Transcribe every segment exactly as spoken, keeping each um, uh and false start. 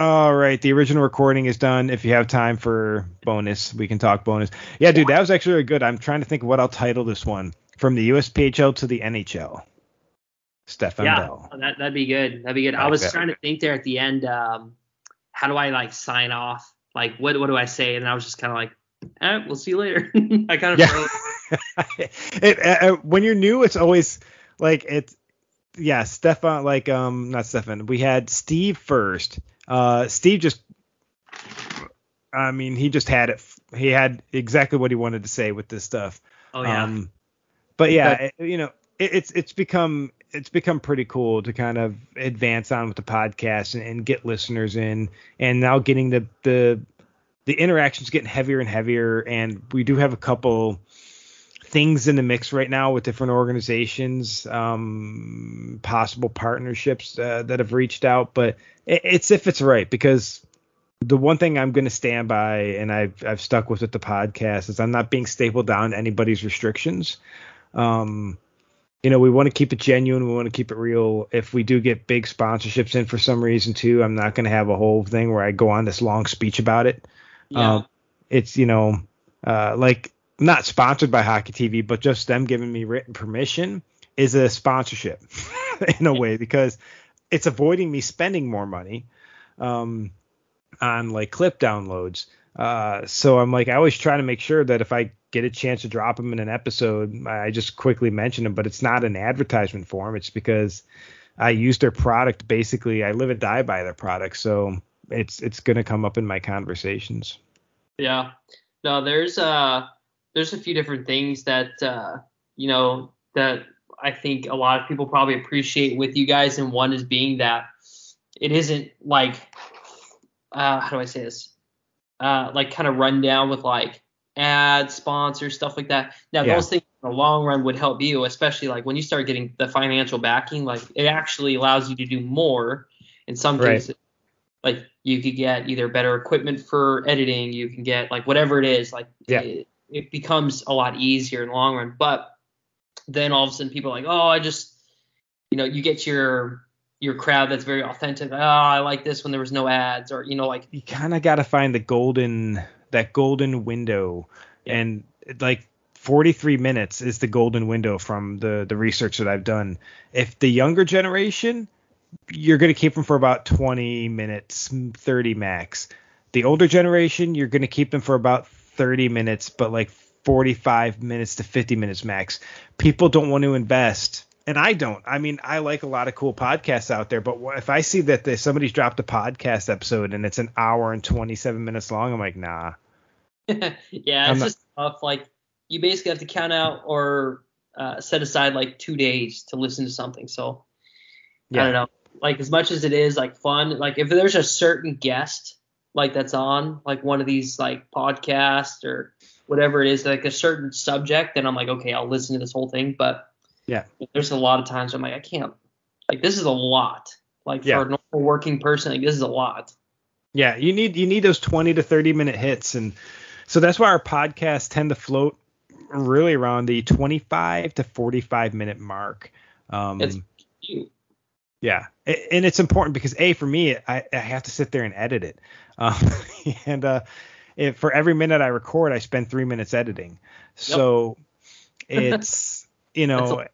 All right, the original recording is done. If you have time for bonus, we can talk bonus. Yeah, dude, that was actually really good. I'm trying to think what I'll title this one. From the U S P H L to the N H L. Stefan yeah, Bell. Yeah, that, that'd be good. That'd be good. I, I was bet. trying to think there at the end, um, how do I, like, sign off? Like, what what do I say? And I was just kind of like, all right, we'll see you later. I kind of froze. it, uh, when you're new, it's always, like, it's, yeah, Stefan, like, um, not Stefan. We had Steve first. Uh, Steve just, I mean, he just had it. He had exactly what he wanted to say with this stuff. Oh, yeah. Um, But yeah, it, you know, it, it's it's become it's become pretty cool to kind of advance on with the podcast and, and get listeners in. And now getting the the the interaction's getting heavier and heavier. And we do have a couple things in the mix right now with different organizations, um, possible partnerships uh, that have reached out. But it, it's if it's right, because the one thing I'm going to stand by, and I've I've stuck with with the podcast, is I'm not being stapled down to anybody's restrictions. Um, you know, we want to keep it genuine. We want to keep it real. If we do get big sponsorships in for some reason too, I'm not going to have a whole thing where I go on this long speech about it. Yeah. Um, it's, you know, uh, like not sponsored by Hockey T V, but just them giving me written permission is a sponsorship in a way, because it's avoiding me spending more money, um, on like clip downloads. Uh, so I'm like, I always try to make sure that if I get a chance to drop them in an episode, I just quickly mention them, but it's not an advertisement form. It's because I use their product. Basically, I live and die by their product. So it's, it's going to come up in my conversations. Yeah, no, there's, uh, there's a few different things that, uh, you know, that I think a lot of people probably appreciate with you guys. And one is being that it isn't like, uh, how do I say this? Uh, like kind of run down with like ads, sponsors, stuff like that. Now, yeah. Those things in the long run would help you, especially like when you start getting the financial backing, like it actually allows you to do more. In some right. cases, like you could get either better equipment for editing, you can get like whatever it is, like yeah. it, it becomes a lot easier in the long run. But then all of a sudden people are like, oh, I just, you know, you get your your crowd that's very authentic. Oh, I like this when there was no ads, or, you know, like you kind of got to find the golden, that golden window. Yeah. And like forty-three minutes is the golden window from the, the research that I've done. If the younger generation, you're going to keep them for about twenty minutes, thirty max. The older generation, you're going to keep them for about thirty minutes, but like forty-five minutes to fifty minutes max. People don't want to invest. And I don't. I mean, I like a lot of cool podcasts out there, but if I see that the, somebody's dropped a podcast episode and it's an hour and twenty-seven minutes long, I'm like, nah. yeah, I'm it's not- just tough. Like, you basically have to count out or uh, set aside like two days to listen to something. So, yeah. I don't know. Like, as much as it is like fun, like if there's a certain guest like that's on like one of these like podcasts or whatever it is, like a certain subject, then I'm like, okay, I'll listen to this whole thing, but. Yeah, there's a lot of times I'm like, I can't, like, this is a lot, like yeah. for a normal working person, like this is a lot. Yeah, you need you need those twenty to thirty minute hits. And so that's why our podcasts tend to float really around the twenty-five to forty-five minute mark. Um, it's cute. Yeah. And it's important because A, for me, I, I have to sit there and edit it. Um, and uh, if for every minute I record, I spend three minutes editing. So yep. it's. You know,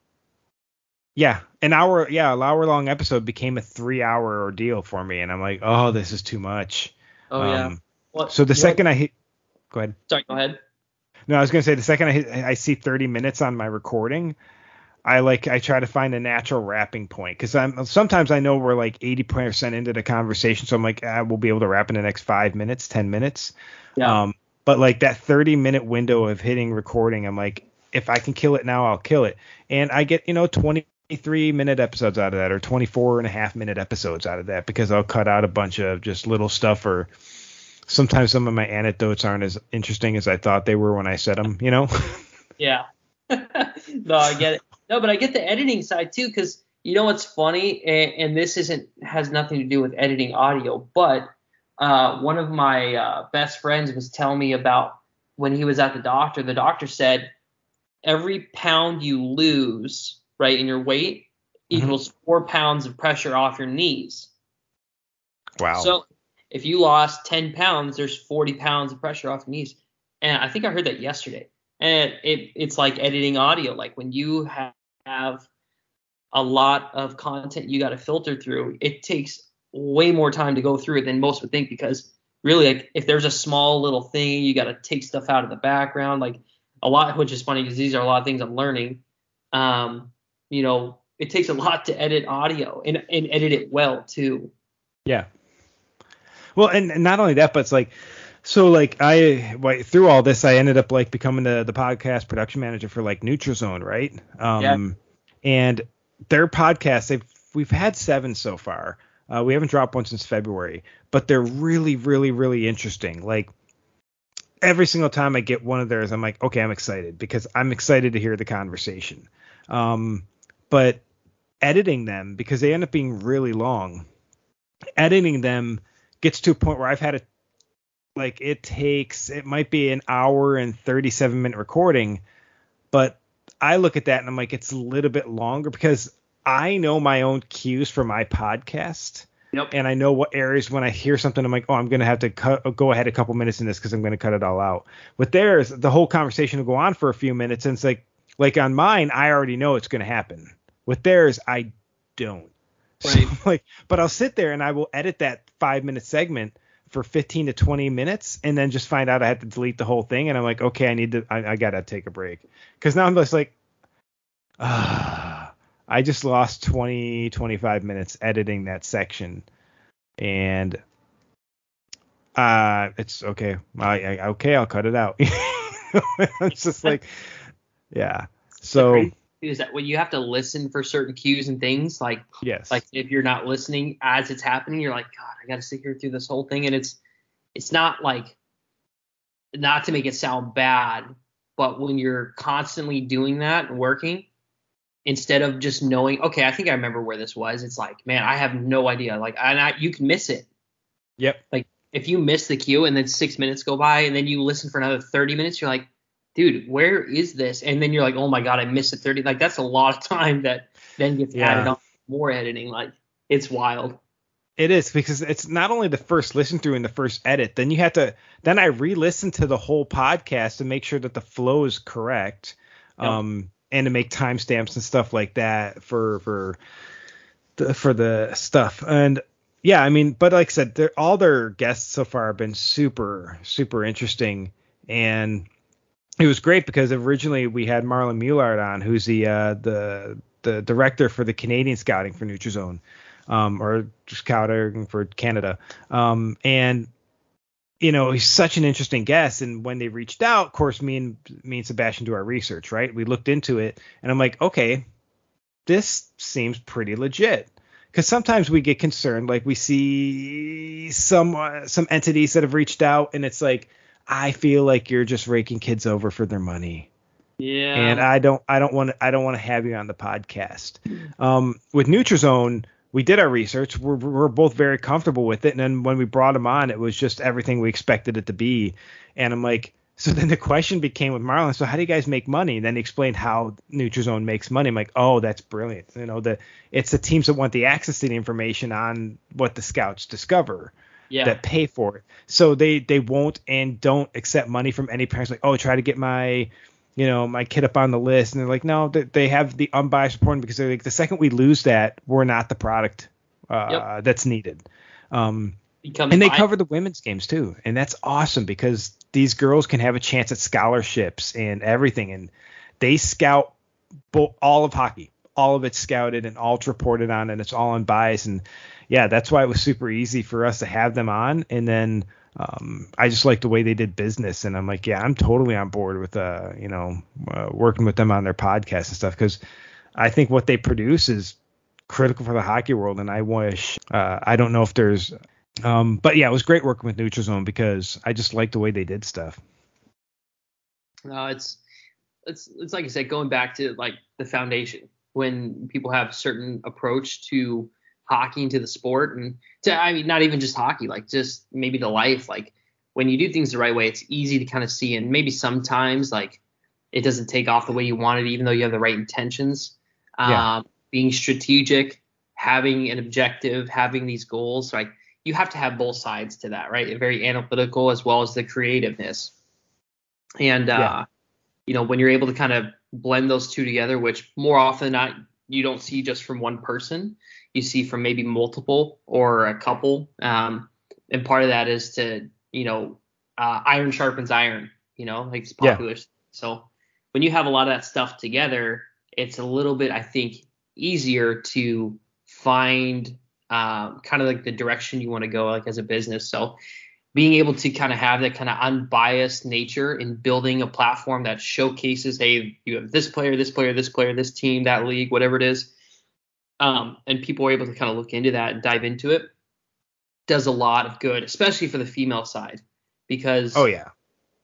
yeah, an hour, yeah, an hour long episode became a three hour ordeal for me. And I'm like, oh, this is too much. Oh, um, yeah. Well, so the second know, I hit, go ahead. Sorry, go ahead. No, I was going to say the second I hit, I see thirty minutes on my recording, I like, I try to find a natural wrapping point, because I'm sometimes I know we're like eighty percent into the conversation. So I'm like, I ah, will be able to wrap in the next five minutes, ten minutes. Yeah. Um, but like that thirty minute window of hitting recording, I'm like, if I can kill it now, I'll kill it. And I get, you know, twenty-three minute episodes out of that, or twenty-four and a half minute episodes out of that, because I'll cut out a bunch of just little stuff, or sometimes some of my anecdotes aren't as interesting as I thought they were when I said them, you know? Yeah. No, I get it. No, but I get the editing side too, because you know what's funny, and, and this isn't has nothing to do with editing audio, but uh, one of my uh, best friends was telling me about when he was at the doctor, the doctor said, every pound you lose, right, in your weight equals mm-hmm. four pounds of pressure off your knees. Wow. So if you lost ten pounds, there's forty pounds of pressure off your knees. And I think I heard that yesterday. And it, it's like editing audio. Like when you have a lot of content you got to filter through, it takes way more time to go through it than most would think, because really, like, if there's a small little thing, you got to take stuff out of the background. Like a lot, which is funny because these are a lot of things I'm learning. Um, you know, it takes a lot to edit audio and, and edit it well too. Yeah. Well, and, and not only that, but it's like, so like I, through all this, I ended up like becoming the, the podcast production manager for like NutriZone. Right. Um, yeah. And their podcast, they've, we've had seven so far. Uh, we haven't dropped one since February, but they're really, really, really interesting. Like every single time I get one of theirs, I'm like, okay, I'm excited because I'm excited to hear the conversation. Um, but editing them, because they end up being really long, editing them gets to a point where I've had a, like it takes, it might be an hour and thirty-seven minute recording, but I look at that and I'm like, it's a little bit longer because I know my own cues for my podcast. Yep. And I know what areas when I hear something, I'm like, oh, I'm going to have to cut, go ahead a couple minutes in this because I'm going to cut it all out. With theirs, the whole conversation will go on for a few minutes. And it's like, like on mine, I already know it's going to happen. With theirs, I don't. Right. So, like, but I'll sit there and I will edit that five minute segment for fifteen to twenty minutes and then just find out I have to delete the whole thing. And I'm like, okay, I need to, I, I got to take a break. Cause now I'm just like, ah, I just lost twenty, twenty-five minutes editing that section. And, uh, it's okay. I, I okay. I'll cut it out. It's just like, yeah. So is that when you have to listen for certain cues and things, like, yes, like if you're not listening as it's happening, you're like, God, I got to sit here through this whole thing. And it's, it's not like, not to make it sound bad, but when you're constantly doing that and working, instead of just knowing, okay, I think I remember where this was. It's like, man, I have no idea. Like, and I, you can miss it. Yep. Like if you miss the cue and then six minutes go by and then you listen for another thirty minutes, you're like, dude, where is this? And then you're like, oh my God, I missed it thirty. Like that's a lot of time that then gets yeah. added on more editing. Like it's wild. It is, because it's not only the first listen through and the first edit, then you have to, then I re-listen to the whole podcast to make sure that the flow is correct. Yep. Um, and to make timestamps and stuff like that for, for the, for the stuff. And yeah, I mean, but like I said, they're, all their guests so far have been super, super interesting. And it was great because originally we had Marlon Muellard on, who's the uh, the the director for the Canadian scouting for NutriZone, um, or scouting for Canada. Um, and you know, he's such an interesting guest. And when they reached out, of course, me and me and Sebastian do our research, right? We looked into it, and I'm like, okay, this seems pretty legit. Because sometimes we get concerned, like we see some uh, some entities that have reached out, and it's like, I feel like you're just raking kids over for their money. Yeah. And I don't, I don't want to, I don't want to have you on the podcast. Um, with NutriZone, we did our research. We're, we're both very comfortable with it. And then when we brought him on, it was just everything we expected it to be. And I'm like, so then the question became with Marlon, so how do you guys make money? And then he explained how NutriZone makes money. I'm like, oh, that's brilliant. You know, the, it's the teams that want the access to the information on what the scouts discover. Yeah. That pay for it, so they they won't and don't accept money from any parents. Like, oh, try to get my, you know, my kid up on the list, and they're like, no, they, they have the unbiased reporting because they're like, the second we lose that, we're not the product uh, yep. that's needed. Um, Become and they biased. Cover the women's games too, and that's awesome because these girls can have a chance at scholarships and everything, and they scout bo- all of hockey, all of it's scouted and all it's reported on, and it's all unbiased and. Yeah, that's why it was super easy for us to have them on. And then um, I just like the way they did business. And I'm like, yeah, I'm totally on board with, uh, you know, uh, working with them on their podcast and stuff. Because I think what they produce is critical for the hockey world. And I wish, uh, I don't know if there's, um, but yeah, it was great working with NutriZone because I just like the way they did stuff. No, it's, it's, it's like I said, going back to like the foundation, when people have a certain approach to hockey into the sport and to, I mean, not even just hockey, like just maybe the life, like when you do things the right way, it's easy to kind of see. And maybe sometimes like it doesn't take off the way you want it, even though you have the right intentions, um, yeah. being strategic, having an objective, having these goals, like you have to have both sides to that, right? Very analytical as well as the creativeness. And, uh, yeah. you know, when you're able to kind of blend those two together, which more often than not, you don't see just from one person, you see from maybe multiple or a couple. Um, and part of that is to, you know, uh, iron sharpens iron, you know, like it's popular. Yeah. So when you have a lot of that stuff together, it's a little bit, I think, easier to find uh, kind of like the direction you want to go, like as a business. So being able to kind of have that kind of unbiased nature in building a platform that showcases, hey, you have this player, this player, this player, this team, that league, whatever it is. Um, and people are able to kind of look into that and dive into it. Does a lot of good, especially for the female side, because oh yeah,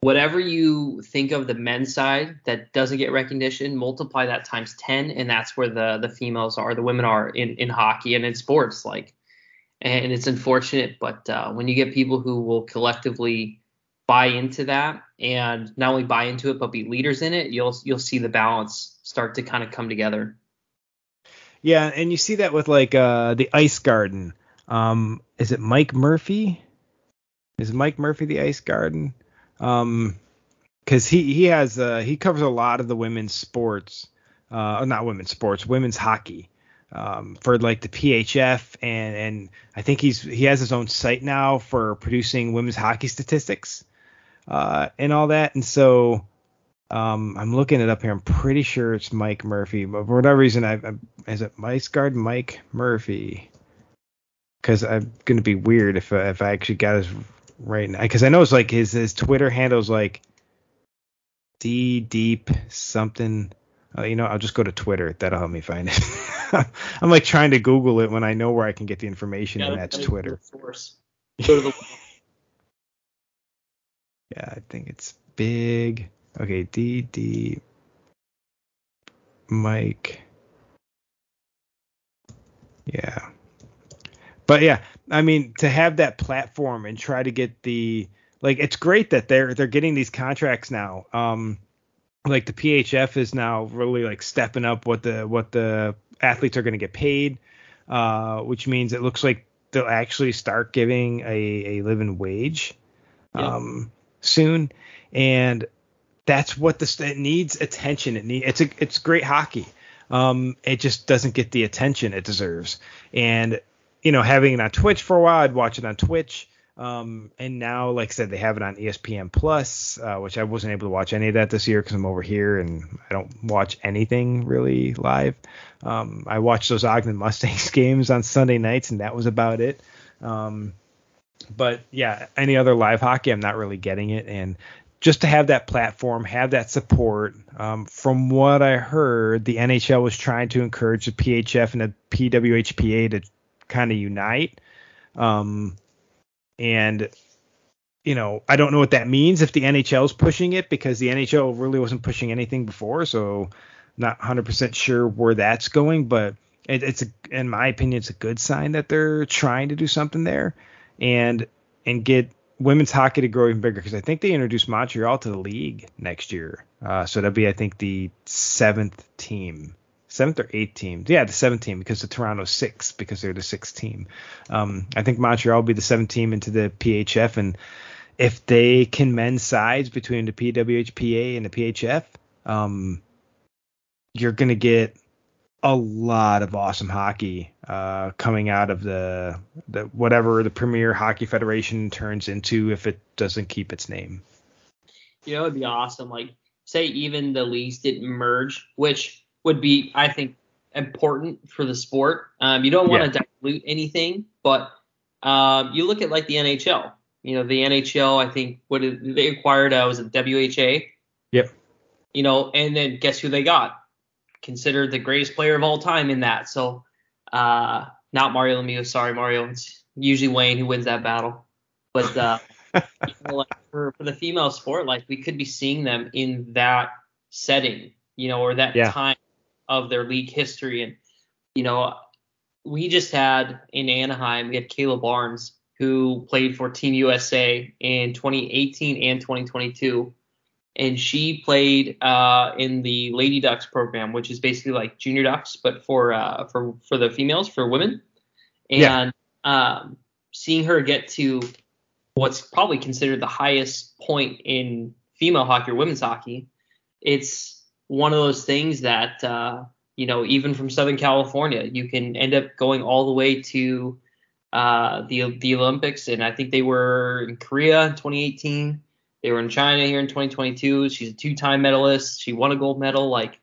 whatever you think of the men's side that doesn't get recognition, multiply that times ten, and that's where the the females are, the women are in, in hockey and in sports. Like, and it's unfortunate, but uh, when you get people who will collectively buy into that and not only buy into it but be leaders in it, you'll you'll see the balance start to kind of come together. Yeah, and you see that with like uh, the Ice Garden. Um, is it Mike Murphy? Is Mike Murphy the Ice Garden? Um, because he he has uh, he covers a lot of the women's sports, uh, not women's sports, women's hockey. Um, for like the P H F, and and I think he's he has his own site now for producing women's hockey statistics uh, and all that. And so um, I'm looking it up here. I'm pretty sure it's Mike Murphy, but for whatever reason, I, I is it Ice Garden Mike Murphy? Because I'm gonna be weird if if I actually got his right now, because I know it's like his his Twitter handle's like D Deep something. Uh, you know, I'll just go to Twitter. That'll help me find it. I'm like trying to Google it when I know where I can get the information, yeah, and that's Twitter. The yeah, I think it's big. Okay, D D Mike. Yeah. But yeah, I mean, to have that platform and try to get the, like, it's great that they're they're getting these contracts now. Um, like the P H F is now really like stepping up what the what the athletes are going to get paid, uh, which means it looks like they'll actually start giving a, a living wage um, yeah. soon. And that's what this, it needs attention. It need, it's a, it's great hockey. Um, it just doesn't get the attention it deserves. And, you know, having it on Twitch for a while, I'd watch it on Twitch. Um, and now, like I said, they have it on E S P N Plus, uh, which I wasn't able to watch any of that this year because I'm over here and I don't watch anything really live. Um, I watched those Ogden Mustangs games on Sunday nights, and that was about it. Um, but yeah, any other live hockey, I'm not really getting it. And just to have that platform, have that support. Um, from what I heard, the N H L was trying to encourage the P H F and the P W H P A to kind of unite. Um, And, you know, I don't know what that means if the N H L is pushing it, because the N H L really wasn't pushing anything before. So I'm not one hundred percent sure where that's going. But it, it's, a, in my opinion, it's a good sign that they're trying to do something there and and get women's hockey to grow even bigger, because I think they introduced Montreal to the league next year. Uh, so that'll be, I think, the seventh team, seventh or eighth team. Yeah, the seventh team, because the Toronto's sixth, because they're the sixth team. Um, I think Montreal will be the seventh team into the P H F. And if they can mend sides between the P W H P A and the P H F, um, you're going to get a lot of awesome hockey uh, coming out of the, the whatever the Premier Hockey Federation turns into if it doesn't keep its name. You know, it'd be awesome. Like, say even the leagues didn't merge, which would be, I think, important for the sport. Um, you don't want to yeah. dilute anything, but um, you look at like the N H L. You know, the N H L, I think, what did, they acquired uh, was it W H A? Yep. You know, and then guess who they got? Considered the greatest player of all time in that. So, uh, not Mario Lemieux. Sorry, Mario. It's usually Wayne who wins that battle. But uh, you know, like for, for the female sport, like we could be seeing them in that setting, you know, or that yeah. time of their league history. And, you know, we just had in Anaheim, we had Kayla Barnes, who played for Team U S A in twenty eighteen and twenty twenty-two. And she played uh, in the Lady Ducks program, which is basically like junior ducks, but for uh, for, for the females, for women. And yeah. um, seeing her get to what's probably considered the highest point in female hockey or women's hockey, it's one of those things that, uh, you know, even from Southern California, you can end up going all the way to uh, the the Olympics. And I think they were in Korea in twenty eighteen. They were in China here in twenty twenty-two. She's a two-time medalist. She won a gold medal. Like,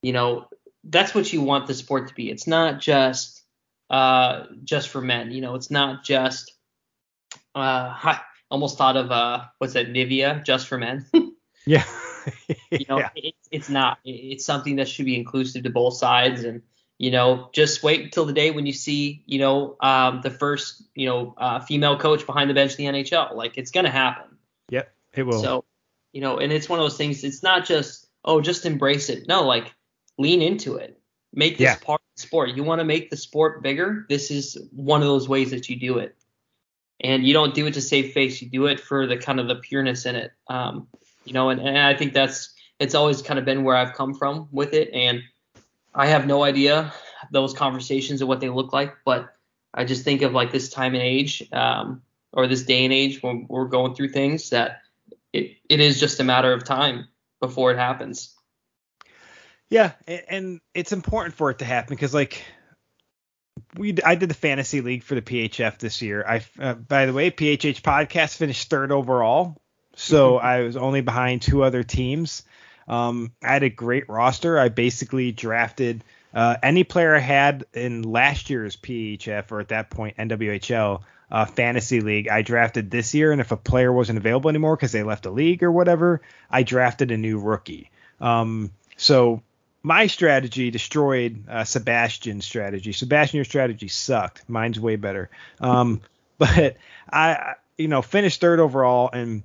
you know, that's what you want the sport to be. It's not just uh, just for men. You know, it's not just uh, – I almost thought of uh, – what's that, Nivea, just for men? Yeah. You know, yeah. it, it's not. It, it's something that should be inclusive to both sides. And, you know, just wait until the day when you see, you know, um, the first, you know, uh, female coach behind the bench in the N H L. Like, it's going to happen. Yep. It will. So, you know, and it's one of those things. It's not just, oh, just embrace it. No, like, lean into it. Make this yeah. part of the sport. You want to make the sport bigger? This is one of those ways that you do it. And you don't do it to save face. You do it for the kind of the pureness in it. Um, you know, and, and I think that's, it's always kind of been where I've come from with it. And I have no idea those conversations and what they look like, but I just think of like this time and age, um, or this day and age when we're going through things that, It it is just a matter of time before it happens. Yeah, and it's important for it to happen because, like, we I did the fantasy league for the P H F this year. I uh, by the way, P H H podcast finished third overall, so mm-hmm. I was only behind two other teams. Um, I had a great roster. I basically drafted uh, any player I had in last year's P H F or at that point N W H L. Uh, fantasy league I drafted this year, and if a player wasn't available anymore because they left the league or whatever, I drafted a new rookie. Um, so my strategy destroyed uh, Sebastian's strategy. Sebastian, your strategy sucked. Mine's way better. Um, but I, you know, finished third overall, and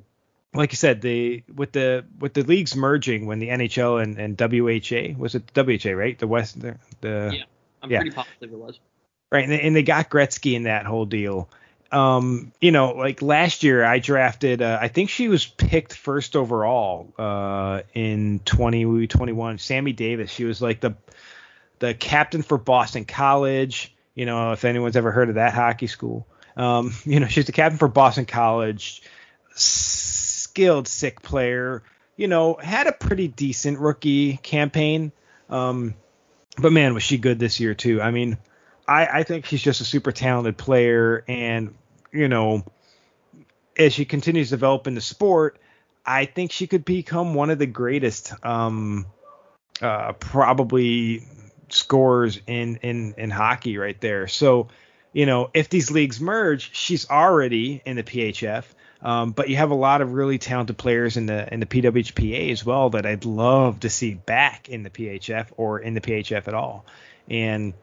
like I said, the with the with the leagues merging when the N H L and, and W H A was it W H A right? The West the, the yeah, I'm yeah. pretty positive it was right, and they, and they got Gretzky in that whole deal. Um, you know, like last year I drafted, uh, I think she was picked first overall, uh, in twenty twenty-one, Sammy Davis. She was like the, the captain for Boston College. You know, if anyone's ever heard of that hockey school, um, you know, she's the captain for Boston College, skilled, sick player, you know, had a pretty decent rookie campaign. Um, but man, was she good this year too. I mean, I, I think she's just a super talented player, and, you know, as she continues to develop in the sport, I think she could become one of the greatest um, uh, probably scorers in, in, in hockey right there. So, you know, if these leagues merge, she's already in the P H F, um, but you have a lot of really talented players in the in the P W H P A as well that I'd love to see back in the P H F or in the P H F at all. And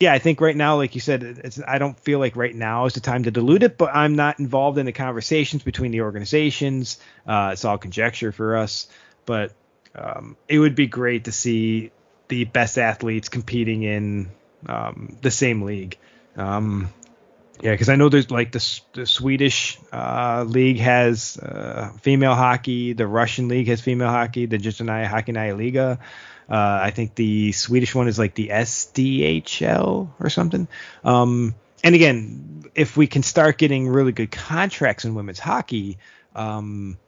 yeah, I think right now, like you said, it's, I don't feel like right now is the time to dilute it, but I'm not involved in the conversations between the organizations. Uh, it's all conjecture for us, but um, it would be great to see the best athletes competing in um, the same league. Um, yeah, because I know there's like the, the Swedish uh, league has uh, female hockey. The Russian league has female hockey. The Zhenskaya Hockeynaya Liga. Uh, I think the Swedish one is like the S D H L or something. Um, and again, if we can start getting really good contracts in women's hockey, um,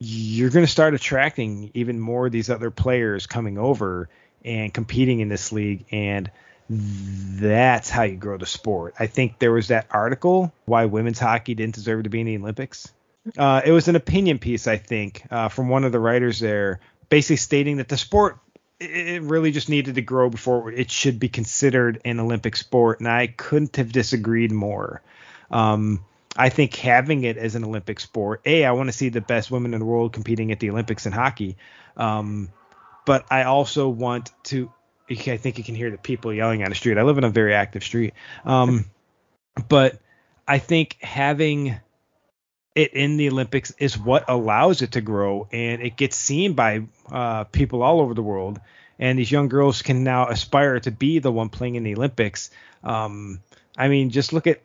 you're going to start attracting even more of these other players coming over and competing in this league. And that's how you grow the sport. I think there was that article, Why Women's Hockey Didn't Deserve to Be in the Olympics. Uh, it was an opinion piece, I think, uh, from one of the writers there, basically stating that the sport, it really just needed to grow before it should be considered an Olympic sport. And I couldn't have disagreed more. Um, I think having it as an Olympic sport, A, I want to see the best women in the world competing at the Olympics in hockey. Um, but I also want to, I think you can hear the people yelling on the street. I live in a very active street. Um, but I think having it in the Olympics is what allows it to grow, and it gets seen by uh, people all over the world. And these young girls can now aspire to be the one playing in the Olympics. Um, I mean, just look at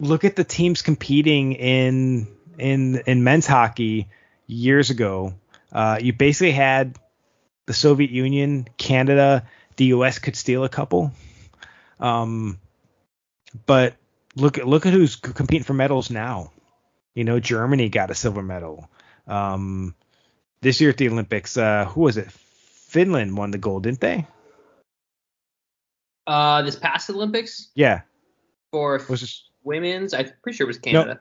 look at the teams competing in in in men's hockey years ago. Uh, you basically had the Soviet Union, Canada, the U S could steal a couple, um, but look at look at who's competing for medals now. You know, Germany got a silver medal. Um, this year at the Olympics, uh, who was it? Finland won the gold, didn't they? Uh, this past Olympics? Yeah. For was this... women's, I'm pretty sure it was Canada. No.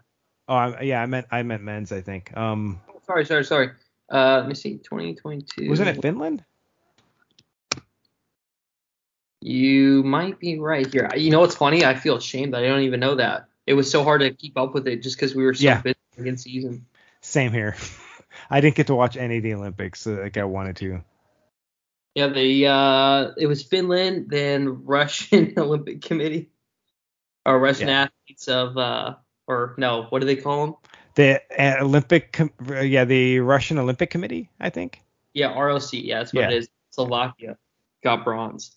Oh, yeah, I meant I meant men's, I think. Um, oh, sorry, sorry, sorry. Uh, let me see, twenty twenty-two. Wasn't it Finland? You might be right here. You know what's funny? I feel ashamed that I don't even know that. It was so hard to keep up with it just because we were so yeah. busy in season. Same here. I didn't get to watch any of the Olympics like I wanted to. Yeah, the uh, it was Finland, then Russian Olympic Committee, or Russian yeah. athletes of, uh, or no, what do they call them? The uh, Olympic, com- yeah, the Russian Olympic Committee, I think. Yeah, R O C. Yeah, that's what yeah. it is. Slovakia got bronze.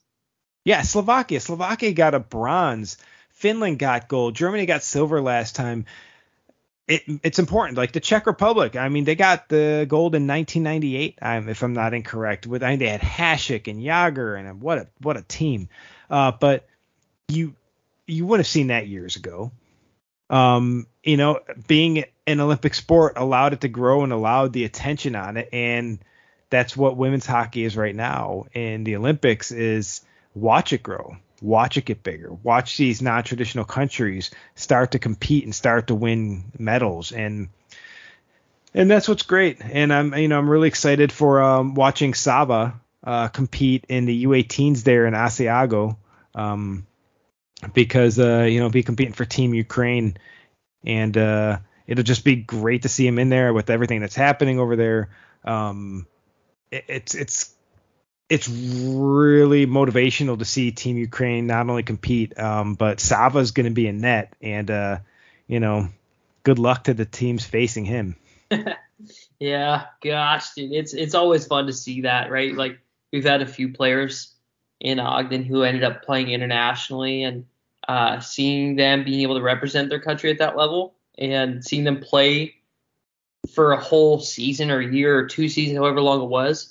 Yeah, Slovakia. Slovakia got a bronze. Finland got gold. Germany got silver last time. It, it's important. Like the Czech Republic, I mean, they got the gold in nineteen ninety-eight, um, if I'm not incorrect. With I mean, they had Hasek and Jager, and what a what a team. Uh, but you you would have seen that years ago. Um, you know, being an Olympic sport allowed it to grow and allowed the attention on it, and that's what women's hockey is right now. And the Olympics is watch it grow. Watch it get bigger. Watch these non-traditional countries start to compete and start to win medals, and and that's what's great. And I'm you know I'm really excited for um, watching Sava uh, compete in the U eighteens there in Asiago, um, because uh, you know be competing for Team Ukraine, and uh, it'll just be great to see him in there with everything that's happening over there. Um, it, it's it's. It's really motivational to see Team Ukraine not only compete, um, but Sava's going to be in net. And, uh, you know, good luck to the teams facing him. Yeah, gosh, dude, it's it's always fun to see that, right? Like, we've had a few players in Ogden who ended up playing internationally, and uh, seeing them being able to represent their country at that level and seeing them play for a whole season or a year or two seasons, however long it was.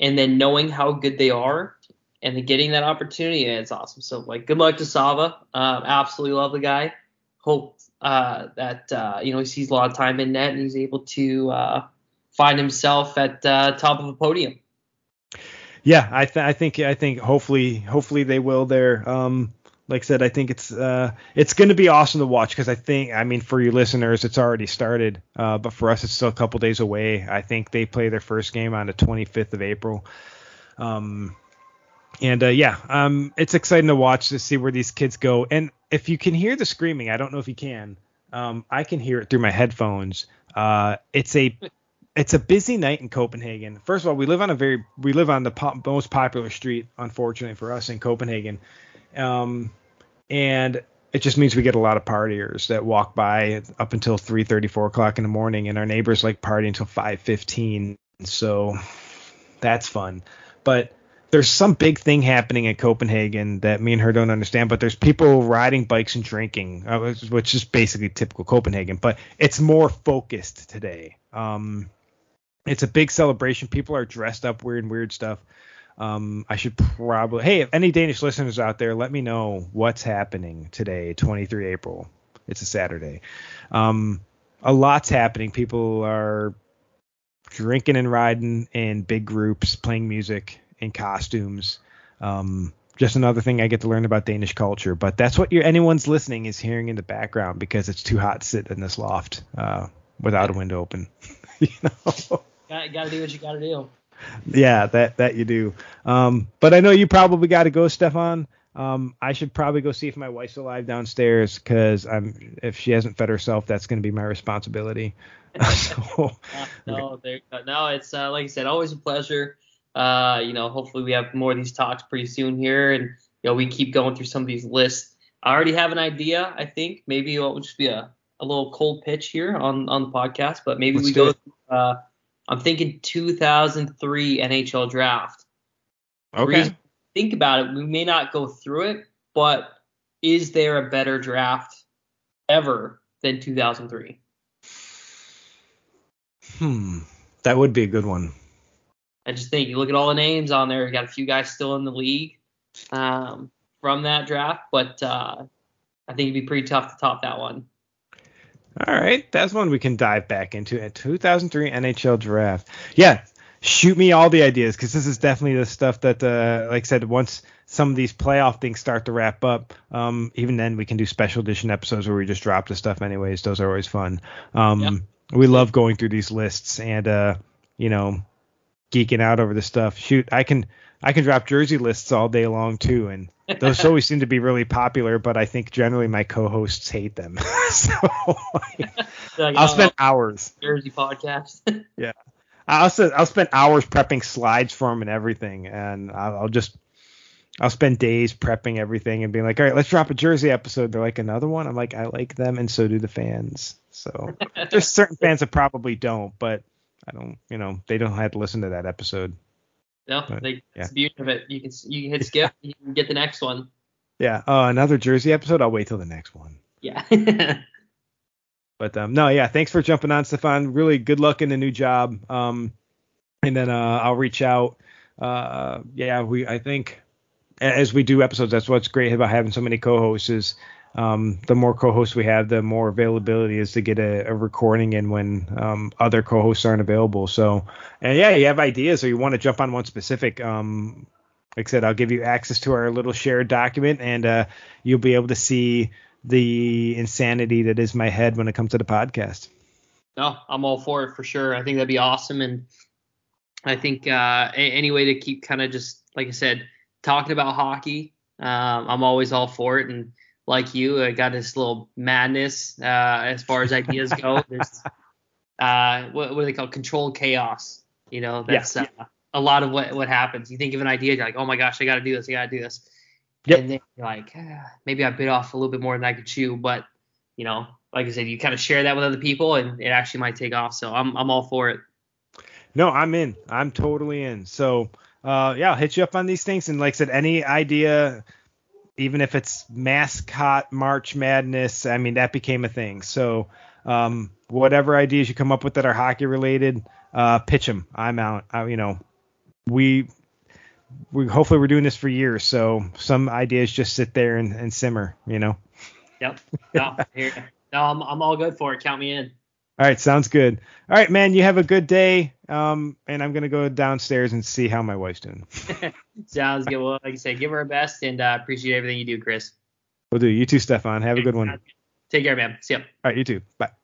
And then knowing how good they are and then getting that opportunity, yeah, it's awesome. So, like, good luck to Sava. Um, absolutely love the guy. Hope uh, that, uh, you know, he sees a lot of time in net and he's able to uh, find himself at uh, top of a podium. Yeah, I, th- I think I think hopefully hopefully they will there. Um, like I said, I think it's uh, it's going to be awesome to watch because I think, I mean, for you listeners, it's already started. Uh, but for us, it's still a couple days away. I think they play their first game on the twenty-fifth of April. Um, and, uh, yeah, um, it's exciting to watch to see where these kids go. And if you can hear the screaming, I don't know if you can. Um, I can hear it through my headphones. Uh, it's a it's a busy night in Copenhagen. First of all, we live on a very we live on the po- most popular street, unfortunately, for us in Copenhagen. Um, and it just means we get a lot of partiers that walk by up until three thirty, four o'clock in the morning, and our neighbors like party until five fifteen. So that's fun. But there's some big thing happening in Copenhagen that me and her don't understand. But there's people riding bikes and drinking, which is basically typical Copenhagen. But it's more focused today. Um, it's a big celebration. People are dressed up weird and weird stuff. Um, I should probably, hey, if any Danish listeners out there, let me know what's happening today, twenty-third of April. It's a Saturday. Um, a lot's happening. People are drinking and riding in big groups, playing music in costumes. Um, just another thing I get to learn about Danish culture. But that's what you're, anyone's listening is hearing in the background because it's too hot to sit in this loft uh, without a window open. You know? You got to do what you got to do. Yeah, that that you do. Um, but I know you probably got to go, Stefan. Um, I should probably go see if my wife's alive downstairs because I'm if she hasn't fed herself, that's going to be my responsibility. So, no, no, no, it's uh, like I said, always a pleasure. Uh, you know, hopefully we have more of these talks pretty soon here, and you know we keep going through some of these lists. I already have an idea. I think maybe it'll just be a, a little cold pitch here on on the podcast, but maybe Let's we go. Through, uh, I'm thinking two thousand three N H L draft. Okay. Think about it. We may not go through it, but is there a better draft ever than two thousand three? Hmm. That would be a good one. I just think you look at all the names on there. You got a few guys still in the league um, from that draft, but uh, I think it'd be pretty tough to top that one. All right. That's one we can dive back into. A two thousand three N H L draft. Yeah. Shoot me all the ideas, because this is definitely the stuff that, uh, like I said, once some of these playoff things start to wrap up, um, even then we can do special edition episodes where we just drop the stuff anyways. Those are always fun. Um, yep. We love going through these lists and, uh, you know, geeking out over the stuff. Shoot, I can I can drop jersey lists all day long, too, and those always seem to be really popular, but I think generally my co-hosts hate them. so like, like, I'll spend hours. Jersey podcast. yeah. I'll, I'll spend hours prepping slides for them and everything, and I'll, I'll just I'll spend days prepping everything and being like, all right, let's drop a Jersey episode. They're like, another one? I'm like, I like them, and so do the fans. So there's certain fans that probably don't, but I don't, you know, they don't have to listen to that episode. No, but, they, yeah. That's the beauty of it. You can you can hit skip, you can get the next one. Yeah, uh, another Jersey episode. I'll wait till the next one. Yeah. But, um, no, yeah, thanks for jumping on, Stefan. Really good luck in the new job. Um, and then uh, I'll reach out. Uh, yeah, we I think as we do episodes, that's what's great about having so many co-hosts is um, the more co-hosts we have, the more availability is to get a, a recording in when um, other co-hosts aren't available. So, and yeah, you have ideas or you want to jump on one specific. Um, like I said, I'll give you access to our little shared document, and uh, you'll be able to see the insanity that is my head when it comes to the podcast. No, I'm all for it for sure. I think that'd be awesome. And I think uh, a- any way to keep kind of just, like I said, talking about hockey, um, I'm always all for it. And like you, I got this little madness uh, as far as ideas go. There's uh, what, what do they call controlled chaos? You know, that's yeah. uh, a lot of what, what happens. You think of an idea, you're like, oh my gosh, I got to do this. I got to do this. Yep. And then you're like, ah, maybe I bit off a little bit more than I could chew. But, you know, like I said, you kind of share that with other people and it actually might take off. So I'm I'm all for it. No, I'm in. I'm totally in. So, uh, yeah, I'll hit you up on these things. And like I said, any idea, even if it's mascot March Madness, I mean, that became a thing. So um, whatever ideas you come up with that are hockey related, uh, pitch them. I'm out. I, you know, we We hopefully we're doing this for years, so some ideas just sit there and, and simmer, you know. Yep. No, here, no, I'm I'm all good for it. Count me in. All right, sounds good. All right, man, you have a good day. Um, and I'm gonna go downstairs and see how my wife's doing. Sounds good. Well, like I said, give her her best, and uh, appreciate everything you do, Chris. Will do. You too, Stefan. Have a good one. Take care, man. See ya. All right, you too. Bye.